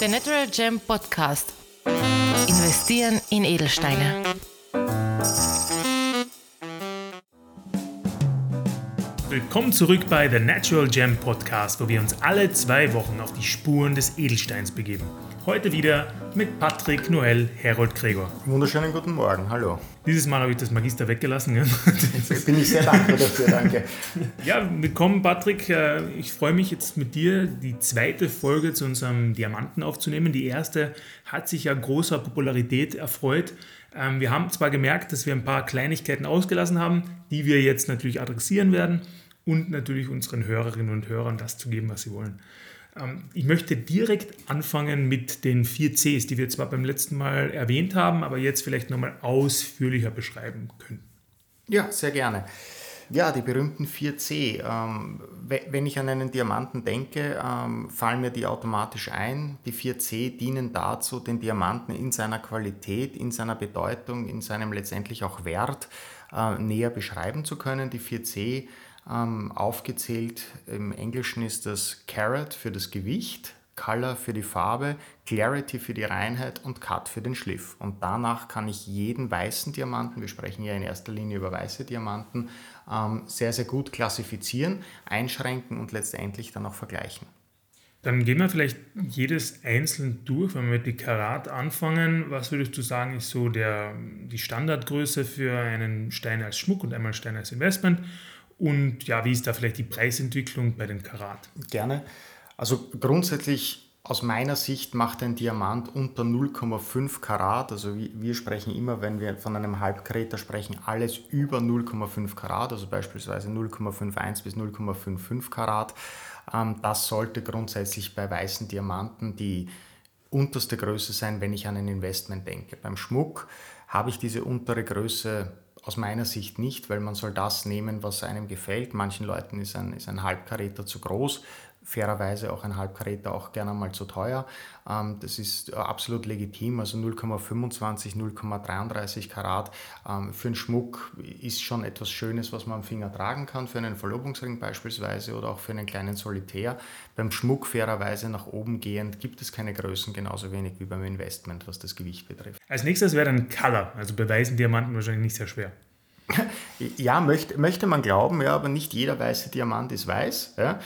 The Natural Gem Podcast. Investieren in Edelsteine. Willkommen zurück bei The Natural Gem Podcast, wo wir uns alle 2 Wochen auf die Spuren des Edelsteins begeben. Heute wieder mit Patrick Noël, Herold Gregor. Wunderschönen guten Morgen, hallo. Dieses Mal habe ich das Magister weggelassen. Ja? Das bin ich sehr dankbar dafür, danke. Ja, willkommen Patrick. Ich freue mich jetzt mit dir, die 2. Folge zu unserem Diamanten aufzunehmen. Die 1. hat sich ja großer Popularität erfreut. Wir haben zwar gemerkt, dass wir ein paar Kleinigkeiten ausgelassen haben, die wir jetzt natürlich adressieren werden und natürlich unseren Hörerinnen und Hörern das zu geben, was sie wollen. Ich möchte direkt anfangen mit den 4Cs, die wir zwar beim letzten Mal erwähnt haben, aber jetzt vielleicht nochmal ausführlicher beschreiben können. Ja, sehr gerne. Ja, die berühmten 4C. Wenn ich an einen Diamanten denke, fallen mir die automatisch ein. Die 4C dienen dazu, den Diamanten in seiner Qualität, in seiner Bedeutung, in seinem letztendlich auch Wert näher beschreiben zu können. Die 4C aufgezählt, im Englischen ist das Carat für das Gewicht, Color für die Farbe, Clarity für die Reinheit und Cut für den Schliff. Und danach kann ich jeden weißen Diamanten, wir sprechen ja in erster Linie über weiße Diamanten, sehr, sehr gut klassifizieren, einschränken und letztendlich dann auch vergleichen. Dann gehen wir vielleicht jedes einzeln durch, wenn wir mit dem Karat anfangen. Was würdest du sagen, ist so die Standardgröße für einen Stein als Schmuck und einmal Stein als Investment? Und ja, wie ist da vielleicht die Preisentwicklung bei den Karat? Gerne. Also grundsätzlich aus meiner Sicht macht ein Diamant unter 0,5 Karat, also wir sprechen immer, wenn wir von einem Halbkaräter sprechen, alles über 0,5 Karat, also beispielsweise 0,51 bis 0,55 Karat. Das sollte grundsätzlich bei weißen Diamanten die unterste Größe sein, wenn ich an ein Investment denke. Beim Schmuck habe ich diese untere Größe aus meiner Sicht nicht, weil man soll das nehmen, was einem gefällt. Manchen Leuten ist ein Halbkaräter zu groß, fairerweise auch ein Halbkaräter auch gerne mal zu teuer. Das ist absolut legitim, also 0,25, 0,33 Karat für einen Schmuck ist schon etwas Schönes, was man am Finger tragen kann, für einen Verlobungsring beispielsweise oder auch für einen kleinen Solitär. Beim Schmuck fairerweise nach oben gehend gibt es keine Größen, genauso wenig wie beim Investment, was das Gewicht betrifft. Als nächstes wäre dann Color, also bei weißen Diamanten wahrscheinlich nicht sehr schwer. Ja, möchte man glauben, ja, aber nicht jeder weiße Diamant ist weiß, ja.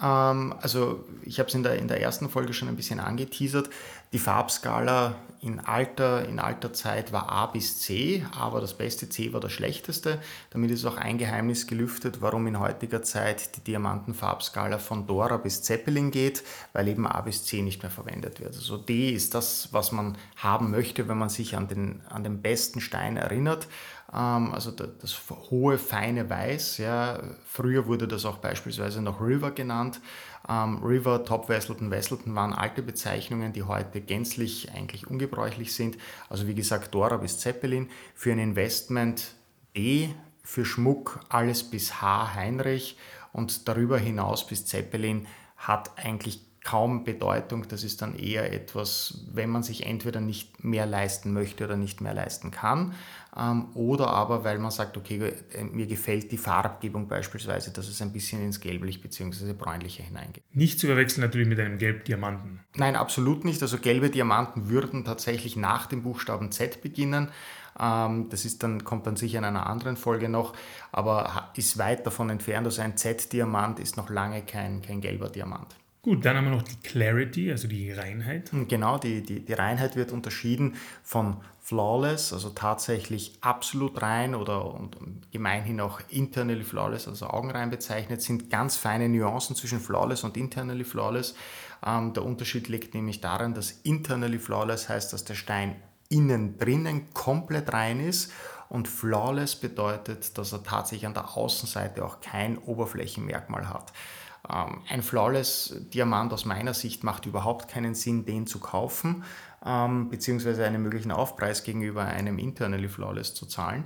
Also ich habe es in der 1. Folge schon ein bisschen angeteasert. Die Farbskala in alter Zeit war A bis C, aber das beste C war das schlechteste. Damit ist auch ein Geheimnis gelüftet, warum in heutiger Zeit die Diamantenfarbskala von Dora bis Zeppelin geht, weil eben A bis C nicht mehr verwendet wird. Also D ist das, was man haben möchte, wenn man sich an den besten Stein erinnert. Also das hohe, feine Weiß, ja. Früher wurde das auch beispielsweise noch River genannt. River, Top Wesselton, Wesselton waren alte Bezeichnungen, die heute gänzlich eigentlich ungebräuchlich sind. Also wie gesagt, Dora bis Zeppelin. Für ein Investment D, für Schmuck alles bis H, Heinrich und darüber hinaus bis Zeppelin hat eigentlich kaum Bedeutung, das ist dann eher etwas, wenn man sich entweder nicht mehr leisten möchte oder nicht mehr leisten kann oder aber, weil man sagt, okay, mir gefällt die Farbgebung beispielsweise, dass es ein bisschen ins Gelblich bzw. Bräunliche hineingeht. Nicht zu verwechseln natürlich mit einem Gelb-Diamanten. Nein, absolut nicht. Also gelbe Diamanten würden tatsächlich nach dem Buchstaben Z beginnen. Das ist dann, kommt dann sicher in einer anderen Folge noch, aber ist weit davon entfernt. Also ein Z-Diamant ist noch lange kein gelber Diamant. Gut, dann haben wir noch die Clarity, also die Reinheit. Genau, die Reinheit wird unterschieden von flawless, also tatsächlich absolut rein oder und gemeinhin auch internally flawless, also augenrein bezeichnet, sind ganz feine Nuancen zwischen flawless und internally flawless. Der Unterschied liegt nämlich darin, dass internally flawless heißt, dass der Stein innen drinnen komplett rein ist. Und flawless bedeutet, dass er tatsächlich an der Außenseite auch kein Oberflächenmerkmal hat. Ein flawless Diamant aus meiner Sicht macht überhaupt keinen Sinn, den zu kaufen, beziehungsweise einen möglichen Aufpreis gegenüber einem internally flawless zu zahlen.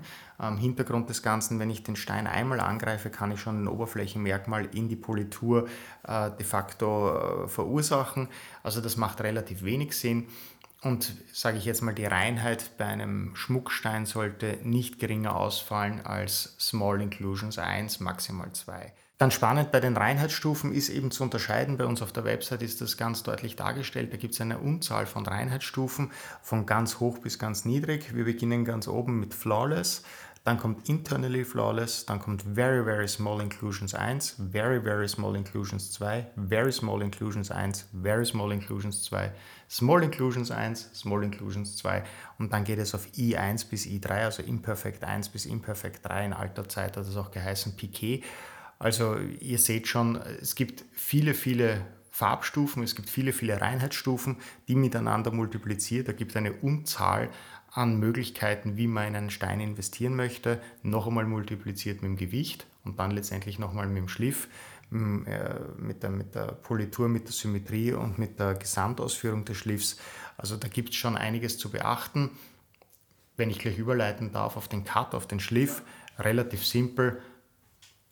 Hintergrund des Ganzen, wenn ich den Stein einmal angreife, kann ich schon ein Oberflächenmerkmal in die Politur de facto verursachen. Also das macht relativ wenig Sinn. Und sage ich jetzt mal, die Reinheit bei einem Schmuckstein sollte nicht geringer ausfallen als Small Inclusions 1, maximal 2. Dann spannend bei den Reinheitsstufen ist eben zu unterscheiden, bei uns auf der Website ist das ganz deutlich dargestellt, da gibt es eine Unzahl von Reinheitsstufen, von ganz hoch bis ganz niedrig. Wir beginnen ganz oben mit Flawless, dann kommt Internally Flawless, dann kommt Very, Very Small Inclusions 1, Very, Very Small Inclusions 2, Very Small Inclusions 1, Very Small Inclusions 2, Small Inclusions 1, Small Inclusions 2 und dann geht es auf I1 bis I3, also Imperfect 1 bis Imperfect 3, in alter Zeit hat das auch geheißen Piquet. Also ihr seht schon, es gibt viele, viele Farbstufen, es gibt viele, viele Reinheitsstufen, die miteinander multipliziert. Da gibt es eine Unzahl an Möglichkeiten, wie man in einen Stein investieren möchte. Noch einmal multipliziert mit dem Gewicht und dann letztendlich nochmal mit dem Schliff, mit der Politur, mit der Symmetrie und mit der Gesamtausführung des Schliffs. Also da gibt es schon einiges zu beachten. Wenn ich gleich überleiten darf auf den Cut, auf den Schliff, relativ simpel.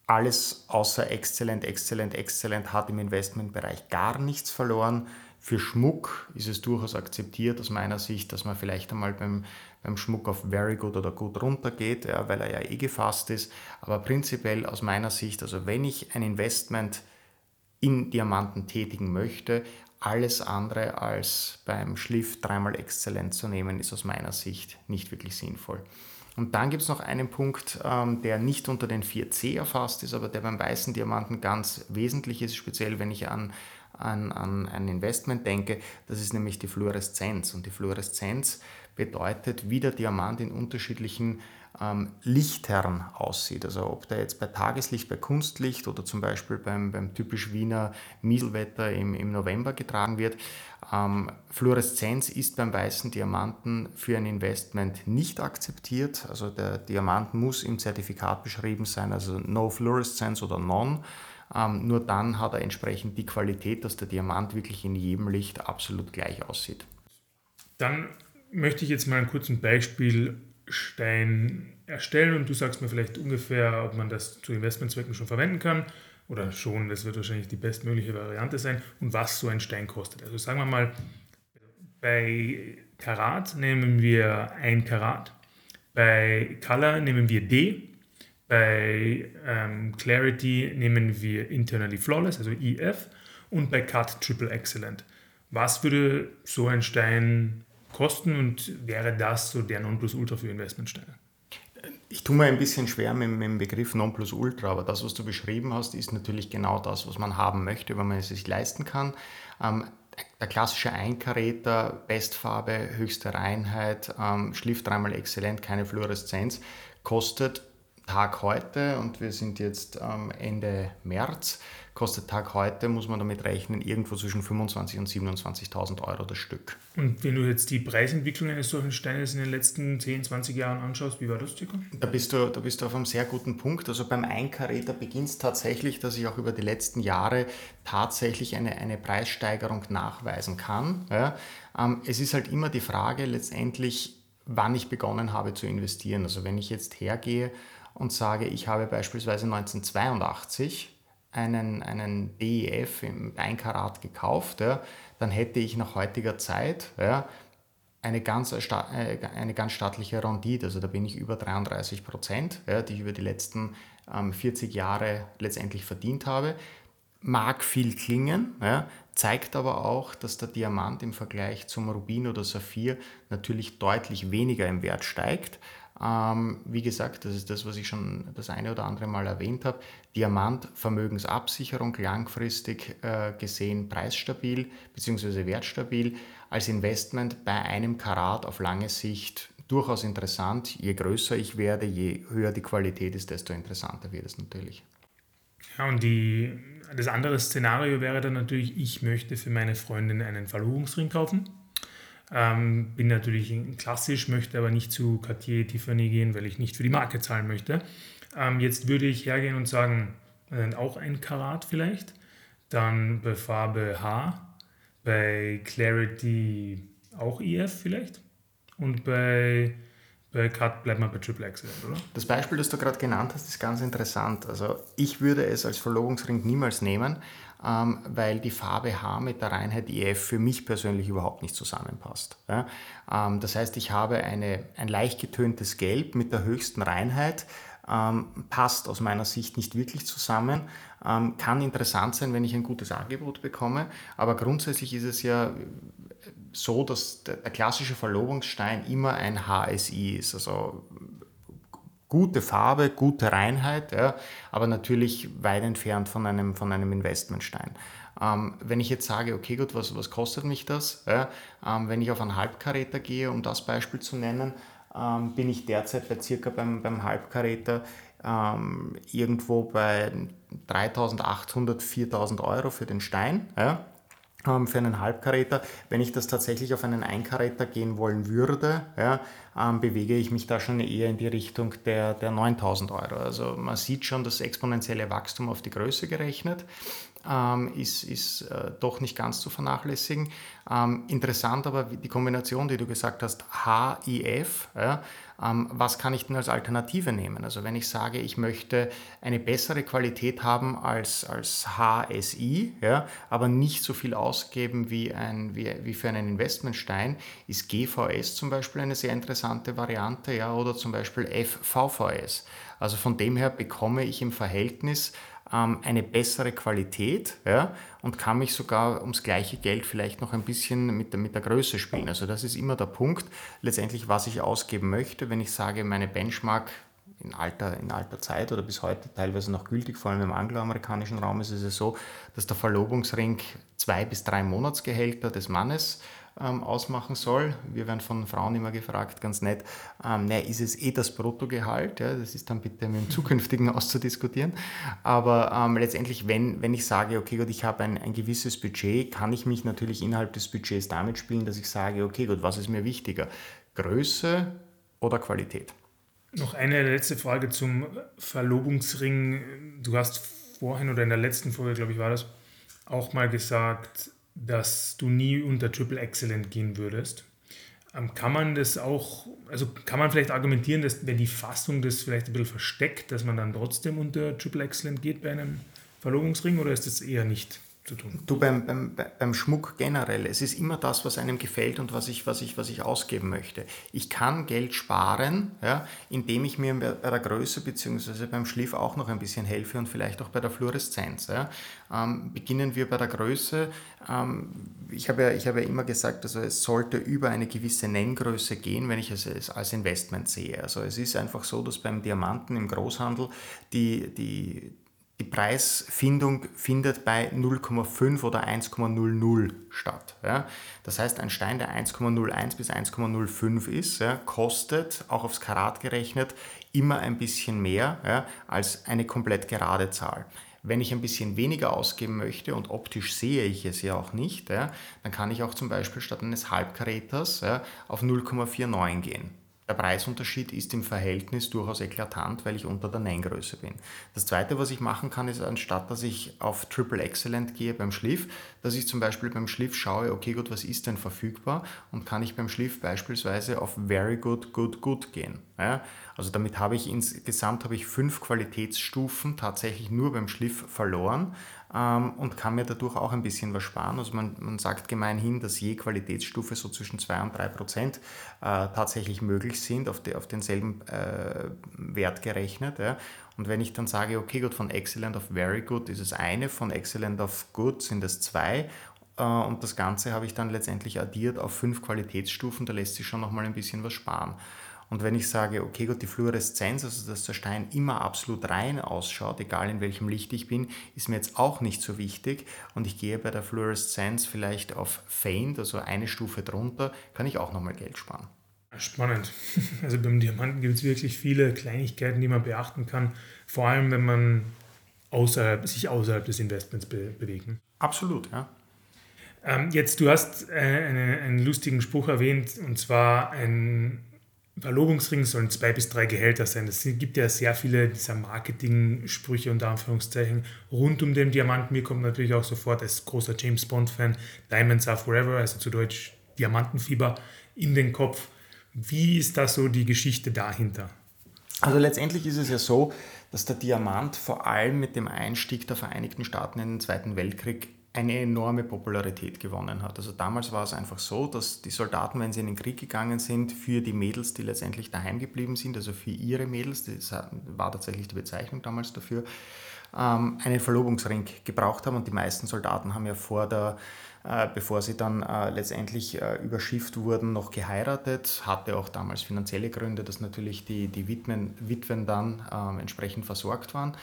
Alles außer Exzellent, Exzellent, Exzellent hat im Investmentbereich gar nichts verloren. Für Schmuck ist es durchaus akzeptiert aus meiner Sicht, dass man vielleicht einmal beim Schmuck auf Very Good oder Good runtergeht, ja, weil er ja eh gefasst ist. Aber prinzipiell aus meiner Sicht, also wenn ich ein Investment in Diamanten tätigen möchte, alles andere als beim Schliff dreimal Exzellent zu nehmen, ist aus meiner Sicht nicht wirklich sinnvoll. Und dann gibt es noch einen Punkt, der nicht unter den 4C erfasst ist, aber der beim weißen Diamanten ganz wesentlich ist, speziell wenn ich an ein Investment denke. Das ist nämlich die Fluoreszenz. Und die Fluoreszenz bedeutet, wie der Diamant in unterschiedlichen Lichtherren aussieht. Also ob der jetzt bei Tageslicht, bei Kunstlicht oder zum Beispiel beim typisch Wiener Mieselwetter im November getragen wird. Fluoreszenz ist beim weißen Diamanten für ein Investment nicht akzeptiert. Also der Diamant muss im Zertifikat beschrieben sein, also No Fluorescence oder None. Nur dann hat er entsprechend die Qualität, dass der Diamant wirklich in jedem Licht absolut gleich aussieht. Dann möchte ich jetzt mal einen kurzen Beispielstein erstellen und du sagst mir vielleicht ungefähr, ob man das zu Investmentzwecken schon verwenden kann oder schon, das wird wahrscheinlich die bestmögliche Variante sein und was so ein Stein kostet. Also sagen wir mal, bei Karat nehmen wir 1 Karat, bei Color nehmen wir D, bei Clarity nehmen wir Internally Flawless, also IF und bei Cut Triple Excellent. Was würde so ein Stein kosten und wäre das so der Nonplusultra für Investmentsteine? Ich tue mir ein bisschen schwer mit dem Begriff Nonplusultra, aber das, was du beschrieben hast, ist natürlich genau das, was man haben möchte, wenn man es sich leisten kann. Der klassische Einkaräter, Bestfarbe, höchste Reinheit, Schliff dreimal exzellent, keine Fluoreszenz, kostet Tag heute, und wir sind jetzt Ende März, kostet Tag heute, muss man damit rechnen, irgendwo zwischen 25.000 und 27.000 Euro das Stück. Und wenn du jetzt die Preisentwicklung eines solchen Steines in den letzten 10, 20 Jahren anschaust, wie war das, Tico? Da bist du auf einem sehr guten Punkt. Also beim 1 Karäter beginnt es tatsächlich, dass ich auch über die letzten Jahre tatsächlich eine Preissteigerung nachweisen kann. Ja? Es ist halt immer die Frage letztendlich, wann ich begonnen habe zu investieren. Also wenn ich jetzt hergehe und sage, ich habe beispielsweise 1982 einen DIF im 1 Karat gekauft, ja, dann hätte ich nach heutiger Zeit eine ganz stattliche Rendite. Also da bin ich über 33%, ja, die ich über die letzten 40 Jahre letztendlich verdient habe. Mag viel klingen, ja, zeigt aber auch, dass der Diamant im Vergleich zum Rubin oder Saphir natürlich deutlich weniger im Wert steigt. Wie gesagt, das ist das, was ich schon das eine oder andere Mal erwähnt habe. Diamantvermögensabsicherung langfristig gesehen preisstabil bzw. wertstabil. Als Investment bei 1 Karat auf lange Sicht durchaus interessant. Je größer ich werde, je höher die Qualität ist, desto interessanter wird es natürlich. Ja, und das andere Szenario wäre dann natürlich, ich möchte für meine Freundin einen Verlobungsring kaufen. Bin natürlich klassisch, möchte aber nicht zu Cartier, Tiffany gehen, weil ich nicht für die Marke zahlen möchte. Jetzt würde ich hergehen und sagen, auch 1 Karat vielleicht, dann bei Farbe H, bei Clarity auch IF vielleicht und bei bei Cut bleibt man bei Triple Accident, oder? Das Beispiel, das du gerade genannt hast, ist ganz interessant. Also ich würde es als Verlobungsring niemals nehmen, weil die Farbe H mit der Reinheit EF für mich persönlich überhaupt nicht zusammenpasst. Ja? Das heißt, ich habe ein leicht getöntes Gelb mit der höchsten Reinheit, passt aus meiner Sicht nicht wirklich zusammen, kann interessant sein, wenn ich ein gutes Angebot bekomme, aber grundsätzlich ist es ja so, dass der klassische Verlobungsstein immer ein HSI ist, also gute Farbe, gute Reinheit, ja, aber natürlich weit entfernt von einem Investmentstein. Wenn ich jetzt sage, okay, gut, was kostet mich das? Ja, wenn ich auf einen Halbkaräter gehe, um das Beispiel zu nennen, bin ich derzeit bei circa beim Halbkaräter irgendwo bei 3.800, 4.000 Euro für den Stein, ja, für einen Halbkaräter. Wenn ich das tatsächlich auf einen Einkaräter gehen wollen würde, ja, bewege ich mich da schon eher in die Richtung der 9.000 Euro. Also man sieht schon, das exponentielle Wachstum auf die Größe gerechnet ist doch nicht ganz zu vernachlässigen. Interessant aber die Kombination, die du gesagt hast, HIF, ja, was kann ich denn als Alternative nehmen? Also wenn ich sage, ich möchte eine bessere Qualität haben als HSI, ja, aber nicht so viel ausgeben wie für einen Investmentstein, ist GVS zum Beispiel eine sehr interessante Variante, ja, oder zum Beispiel FVVS. Also von dem her bekomme ich im Verhältnis eine bessere Qualität, ja, und kann mich sogar ums gleiche Geld vielleicht noch ein bisschen mit der Größe spielen. Also das ist immer der Punkt, letztendlich was ich ausgeben möchte, wenn ich sage, meine Benchmark in alter Zeit oder bis heute teilweise noch gültig, vor allem im angloamerikanischen Raum ist es so, dass der Verlobungsring 2 bis 3 Monatsgehälter des Mannes ausmachen soll. Wir werden von Frauen immer gefragt, ganz nett, ist es eh das Bruttogehalt? Ja, das ist dann bitte mit dem Zukünftigen auszudiskutieren. Aber letztendlich, wenn ich sage, okay, gut, ich habe ein gewisses Budget, kann ich mich natürlich innerhalb des Budgets damit spielen, dass ich sage, okay, gut, was ist mir wichtiger? Größe oder Qualität? Noch eine letzte Frage zum Verlobungsring. Du hast vorhin oder in der letzten Folge, glaube ich, war das, auch mal gesagt, dass du nie unter Triple Excellent gehen würdest. Kann man das auch, also kann man vielleicht argumentieren, dass wenn die Fassung das vielleicht ein bisschen versteckt, dass man dann trotzdem unter Triple Excellent geht bei einem Verlobungsring, oder ist das eher nicht zu tun? Du, beim Schmuck generell, es ist immer das, was einem gefällt und was ich ausgeben möchte. Ich kann Geld sparen, ja, indem ich mir bei der Größe bzw. beim Schliff auch noch ein bisschen helfe und vielleicht auch bei der Fluoreszenz. Ja. Beginnen wir bei der Größe. Ich habe ja immer gesagt, also es sollte über eine gewisse Nenngröße gehen, wenn ich es als Investment sehe. Also es ist einfach so, dass beim Diamanten im Großhandel die Preisfindung findet bei 0,5 oder 1,00 statt. Ja? Das heißt, ein Stein, der 1,01 bis 1,05 ist, ja, kostet, auch aufs Karat gerechnet, immer ein bisschen mehr, ja, als eine komplett gerade Zahl. Wenn ich ein bisschen weniger ausgeben möchte, und optisch sehe ich es ja auch nicht, ja, dann kann ich auch zum Beispiel statt eines Halbkaräters, ja, auf 0,49 gehen. Der Preisunterschied ist im Verhältnis durchaus eklatant, weil ich unter der Nenngröße bin. Das Zweite, was ich machen kann, ist, anstatt dass ich auf Triple Excellent gehe beim Schliff, dass ich zum Beispiel beim Schliff schaue, okay, gut, was ist denn verfügbar, und kann ich beim Schliff beispielsweise auf Very Good, Good, Good gehen. Ja? Also damit habe ich insgesamt 5 Qualitätsstufen tatsächlich nur beim Schliff verloren, und kann mir dadurch auch ein bisschen was sparen. Also man sagt gemeinhin, dass je Qualitätsstufe so zwischen 2% und 3% tatsächlich möglich sind, auf denselben Wert gerechnet. Ja. Und wenn ich dann sage, okay, gut, von Excellent auf Very Good ist es eine, von Excellent auf Good sind es 2, und das Ganze habe ich dann letztendlich addiert auf 5 Qualitätsstufen, da lässt sich schon nochmal ein bisschen was sparen. Und wenn ich sage, okay, gut, die Fluoreszenz, also dass der Stein immer absolut rein ausschaut, egal in welchem Licht ich bin, ist mir jetzt auch nicht so wichtig, und ich gehe bei der Fluoreszenz vielleicht auf Faint, also eine Stufe drunter, kann ich auch nochmal Geld sparen. Spannend. Also beim Diamanten gibt es wirklich viele Kleinigkeiten, die man beachten kann, vor allem wenn man sich außerhalb des Investments bewegt. Absolut, ja. Jetzt, du hast einen lustigen Spruch erwähnt, und zwar ein Verlobungsring sollen 2 bis 3 Gehälter sein. Es gibt ja sehr viele dieser Marketing-Sprüche unter Anführungszeichen rund um den Diamanten. Mir kommt natürlich auch sofort als großer James Bond-Fan Diamonds are forever, also zu Deutsch Diamantenfieber, in den Kopf. Wie ist das so die Geschichte dahinter? Also letztendlich ist es ja so, dass der Diamant vor allem mit dem Einstieg der Vereinigten Staaten in den Zweiten Weltkrieg eine enorme Popularität gewonnen hat. Also damals war es einfach so, dass die Soldaten, wenn sie in den Krieg gegangen sind, für die Mädels, die letztendlich daheim geblieben sind, also für ihre Mädels, das war tatsächlich die Bezeichnung damals dafür, einen Verlobungsring gebraucht haben. Und die meisten Soldaten haben ja bevor sie dann letztendlich überschifft wurden, noch geheiratet. Hatte auch damals finanzielle Gründe, dass natürlich die Witwen dann entsprechend versorgt waren.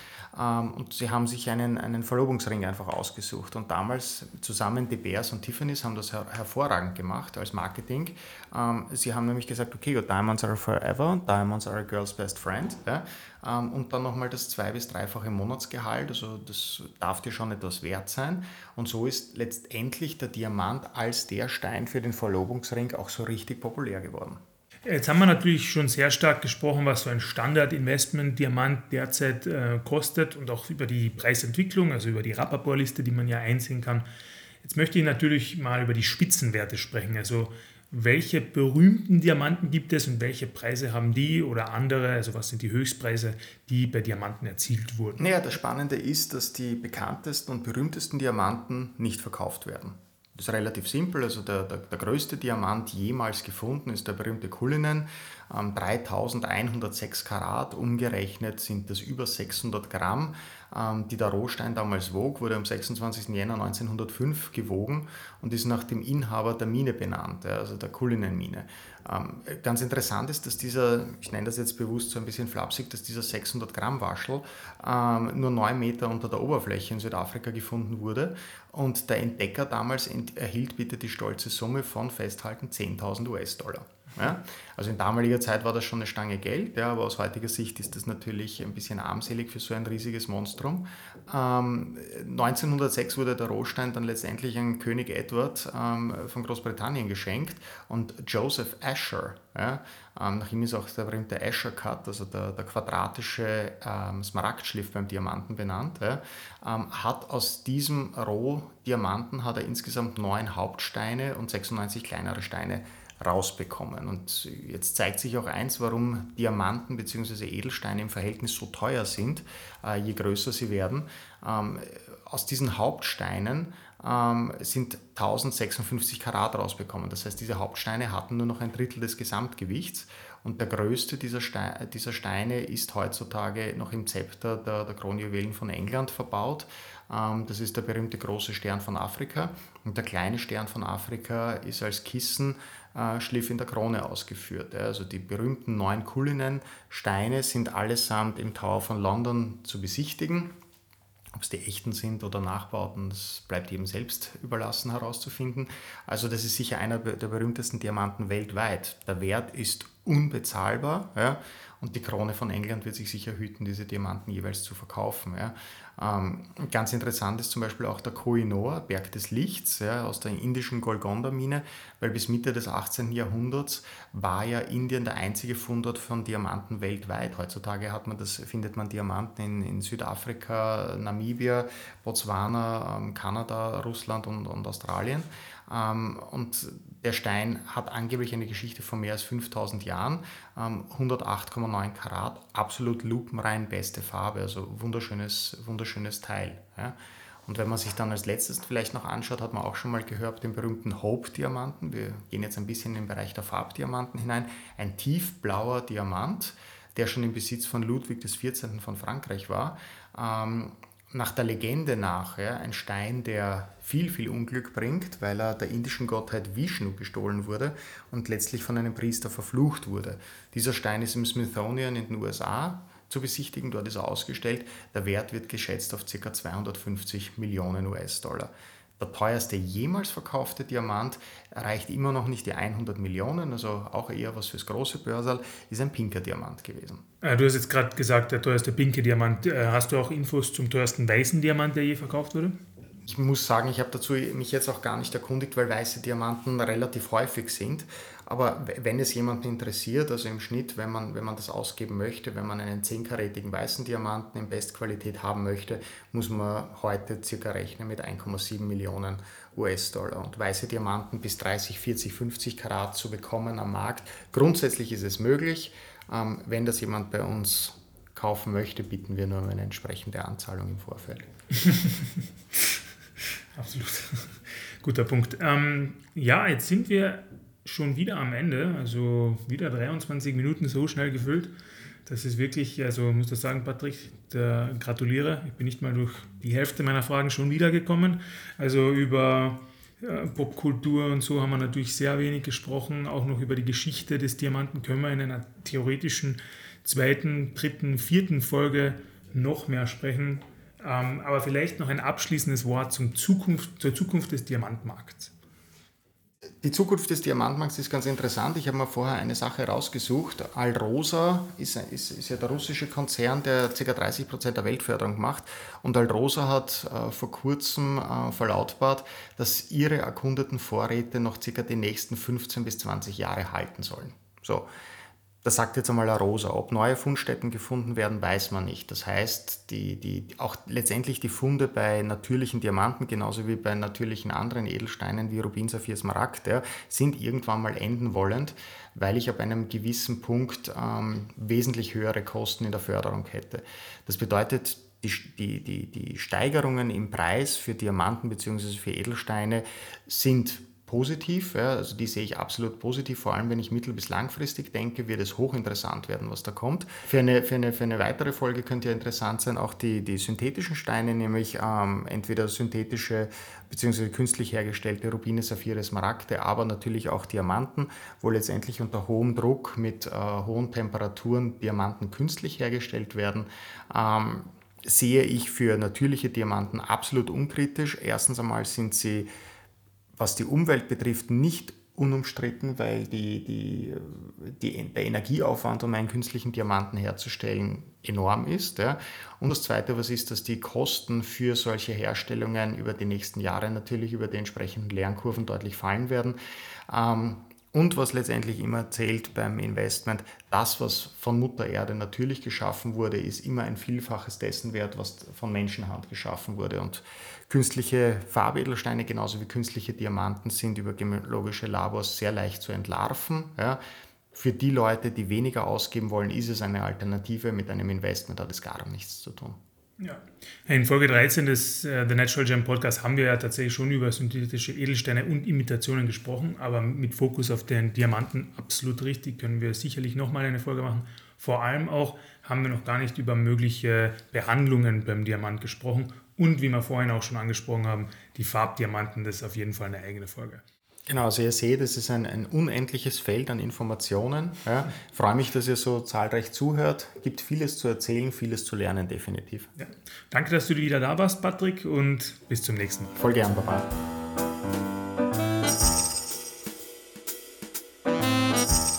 Und sie haben sich einen Verlobungsring einfach ausgesucht. Und damals zusammen De Beers und Tiffany's haben das hervorragend gemacht als Marketing. Sie haben nämlich gesagt, okay, your diamonds are forever, diamonds are a girl's best friend. Ja? Und dann nochmal das 2- bis 3-fache Monatsgehalt, also das darf dir schon etwas wert sein. Und so ist letztendlich der Diamant als der Stein für den Verlobungsring auch so richtig populär geworden. Jetzt haben wir natürlich schon sehr stark gesprochen, was so ein Standard-Investment-Diamant derzeit kostet und auch über die Preisentwicklung, also über die Rapaportliste, die man ja einsehen kann. Jetzt möchte ich natürlich mal über die Spitzenwerte sprechen, also welche berühmten Diamanten gibt es und welche Preise haben die oder andere? Also was sind die Höchstpreise, die bei Diamanten erzielt wurden? Naja, das Spannende ist, dass die bekanntesten und berühmtesten Diamanten nicht verkauft werden. Das ist relativ simpel. Also der größte Diamant jemals gefunden ist der berühmte Cullinan. 3.106 Karat, umgerechnet sind das über 600 Gramm, die der Rohstein damals wog, wurde am 26. Jänner 1905 gewogen und ist nach dem Inhaber der Mine benannt, also der Cullinan-Mine. Ganz interessant ist, dass dieser, ich nenne das jetzt bewusst so ein bisschen flapsig, dass dieser 600 Gramm Waschel nur 9 Meter unter der Oberfläche in Südafrika gefunden wurde und der Entdecker damals erhielt bitte die stolze Summe von festhalten 10.000 US-Dollar. Ja, also in damaliger Zeit war das schon eine Stange Geld, ja, aber aus heutiger Sicht ist das natürlich ein bisschen armselig für so ein riesiges Monstrum. 1906 wurde der Rohstein dann letztendlich an König Edward von Großbritannien geschenkt und Joseph Asher, ja, nach ihm ist auch der berühmte Asher Cut, also der quadratische Smaragdschliff beim Diamanten benannt, ja, hat aus diesem Rohdiamanten hat er insgesamt 9 Hauptsteine und 96 kleinere Steine rausbekommen. Und jetzt zeigt sich auch eins, warum Diamanten bzw. Edelsteine im Verhältnis so teuer sind, je größer sie werden. Aus diesen Hauptsteinen sind 1056 Karat rausbekommen. Das heißt, diese Hauptsteine hatten nur noch ein Drittel des Gesamtgewichts und der größte dieser Steine ist heutzutage noch im Zepter der Kronjuwelen von England verbaut. Das ist der berühmte große Stern von Afrika und der kleine Stern von Afrika ist als Kissenschliff in der Krone ausgeführt. Also die berühmten 9 Cullinan-Steine sind allesamt im Tower von London zu besichtigen. Ob es die echten sind oder Nachbauten, das bleibt jedem selbst überlassen herauszufinden. Also das ist sicher einer der berühmtesten Diamanten weltweit. Der Wert ist unbezahlbar, ja, und die Krone von England wird sich sicher hüten, diese Diamanten jeweils zu verkaufen. Ja. Ganz interessant ist zum Beispiel auch der Kohinoor, Berg des Lichts, ja, aus der indischen Golgonda-Mine, weil bis Mitte des 18. Jahrhunderts war ja Indien der einzige Fundort von Diamanten weltweit. Heutzutage findet man Diamanten in Südafrika, Namibia, Botswana, Kanada, Russland und Australien. Und der Stein hat angeblich eine Geschichte von mehr als 5000 Jahren, 108,9 Karat, absolut lupenrein, beste Farbe, also wunderschönes Teil. Ja. Und wenn man sich dann als letztes vielleicht noch anschaut, hat man auch schon mal gehört, den berühmten Hope-Diamanten, wir gehen jetzt ein bisschen in den Bereich der Farbdiamanten hinein, ein tiefblauer Diamant, der schon im Besitz von Ludwig XIV. Von Frankreich war, nach der Legende nach, ja, ein Stein, der viel Unglück bringt, weil er der indischen Gottheit Vishnu gestohlen wurde und letztlich von einem Priester verflucht wurde. Dieser Stein ist im Smithsonian in den USA zu besichtigen, dort ist er ausgestellt. Der Wert wird geschätzt auf ca. 250 Millionen US-Dollar. Der teuerste jemals verkaufte Diamant erreicht immer noch nicht die 100 Millionen, also auch eher was fürs große Börserl, ist ein pinker Diamant gewesen. Du hast jetzt gerade gesagt, der teuerste pinke Diamant. Hast du auch Infos zum teuersten weißen Diamant, der je verkauft wurde? Ich muss sagen, ich habe dazu mich jetzt auch gar nicht erkundigt, weil weiße Diamanten relativ häufig sind. Aber wenn es jemanden interessiert, also im Schnitt, wenn man das ausgeben möchte, wenn man einen 10-karätigen weißen Diamanten in Bestqualität haben möchte, muss man heute circa rechnen mit 1,7 Millionen US-Dollar. Und weiße Diamanten bis 30, 40, 50 Karat zu bekommen am Markt, grundsätzlich ist es möglich. Wenn das jemand bei uns kaufen möchte, bieten wir nur eine entsprechende Anzahlung im Vorfeld. Absolut. Guter Punkt. Ja, jetzt sind wir schon wieder am Ende, also wieder 23 Minuten so schnell gefüllt. Das ist wirklich, also muss das sagen, Patrick, gratuliere. Ich bin nicht mal durch die Hälfte meiner Fragen schon wieder gekommen. Also über Popkultur und so haben wir natürlich sehr wenig gesprochen. Auch noch über die Geschichte des Diamanten können wir in einer theoretischen 2., 3., 4. Folge noch mehr sprechen. Aber vielleicht noch ein abschließendes Wort zur Zukunft des Diamantmarkts. Die Zukunft des Diamantmarkts ist ganz interessant. Ich habe mir vorher eine Sache rausgesucht. Alrosa ist ja der russische Konzern, der ca. 30% der Weltförderung macht. Und Alrosa hat vor kurzem verlautbart, dass ihre erkundeten Vorräte noch ca. die nächsten 15 bis 20 Jahre halten sollen. So. Das sagt jetzt einmal Alrosa. Ob neue Fundstätten gefunden werden, weiß man nicht. Das heißt, auch letztendlich die Funde bei natürlichen Diamanten, genauso wie bei natürlichen anderen Edelsteinen wie Rubin, Saphir, Smaragd, sind irgendwann mal enden wollend, weil ich ab einem gewissen Punkt wesentlich höhere Kosten in der Förderung hätte. Das bedeutet, die Steigerungen im Preis für Diamanten bzw. für Edelsteine sind positiv, ja, also die sehe ich absolut positiv, vor allem wenn ich mittel- bis langfristig denke, wird es hochinteressant werden, was da kommt. Für eine weitere Folge könnte ja interessant sein, auch die synthetischen Steine, nämlich entweder synthetische bzw. künstlich hergestellte Rubine, Saphire, Smaragde, aber natürlich auch Diamanten, wo letztendlich unter hohem Druck mit hohen Temperaturen Diamanten künstlich hergestellt werden. Sehe ich für natürliche Diamanten absolut unkritisch. Erstens einmal sind sie, was die Umwelt betrifft, nicht unumstritten, weil der Energieaufwand, um einen künstlichen Diamanten herzustellen, enorm ist. Ja. Und das Zweite, was ist, dass die Kosten für solche Herstellungen über die nächsten Jahre natürlich über die entsprechenden Lernkurven deutlich fallen werden. Und was letztendlich immer zählt beim Investment, das, was von Mutter Erde natürlich geschaffen wurde, ist immer ein Vielfaches dessen wert, was von Menschenhand geschaffen wurde. Und künstliche Farbedelsteine genauso wie künstliche Diamanten sind über gemologische Labors sehr leicht zu entlarven. Ja. Für die Leute, die weniger ausgeben wollen, ist es eine Alternative. Mit einem Investment hat es gar nichts zu tun. Ja. In Folge 13 des The Natural Gem Podcast haben wir ja tatsächlich schon über synthetische Edelsteine und Imitationen gesprochen, aber mit Fokus auf den Diamanten absolut richtig, können wir sicherlich nochmal eine Folge machen. Vor allem auch haben wir noch gar nicht über mögliche Behandlungen beim Diamant gesprochen und wie wir vorhin auch schon angesprochen haben, die Farbdiamanten, das ist auf jeden Fall eine eigene Folge. Genau, also ihr seht, es ist ein unendliches Feld an Informationen. Ja. Freue mich, dass ihr so zahlreich zuhört. Gibt vieles zu erzählen, vieles zu lernen, definitiv. Ja. Danke, dass du wieder da warst, Patrick, und bis zum nächsten Mal. Voll gern, Baba.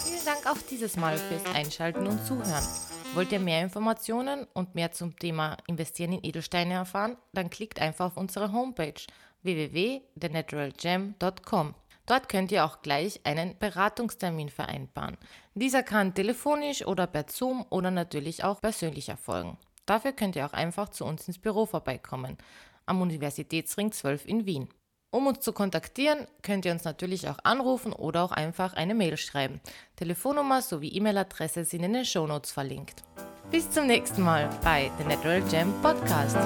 Vielen Dank auch dieses Mal fürs Einschalten und Zuhören. Wollt ihr mehr Informationen und mehr zum Thema Investieren in Edelsteine erfahren? Dann klickt einfach auf unsere Homepage www.thenaturalgem.com. Dort könnt ihr auch gleich einen Beratungstermin vereinbaren. Dieser kann telefonisch oder per Zoom oder natürlich auch persönlich erfolgen. Dafür könnt ihr auch einfach zu uns ins Büro vorbeikommen, am Universitätsring 12 in Wien. Um uns zu kontaktieren, könnt ihr uns natürlich auch anrufen oder auch einfach eine Mail schreiben. Telefonnummer sowie E-Mail-Adresse sind in den Shownotes verlinkt. Bis zum nächsten Mal bei The Natural Gem Podcast.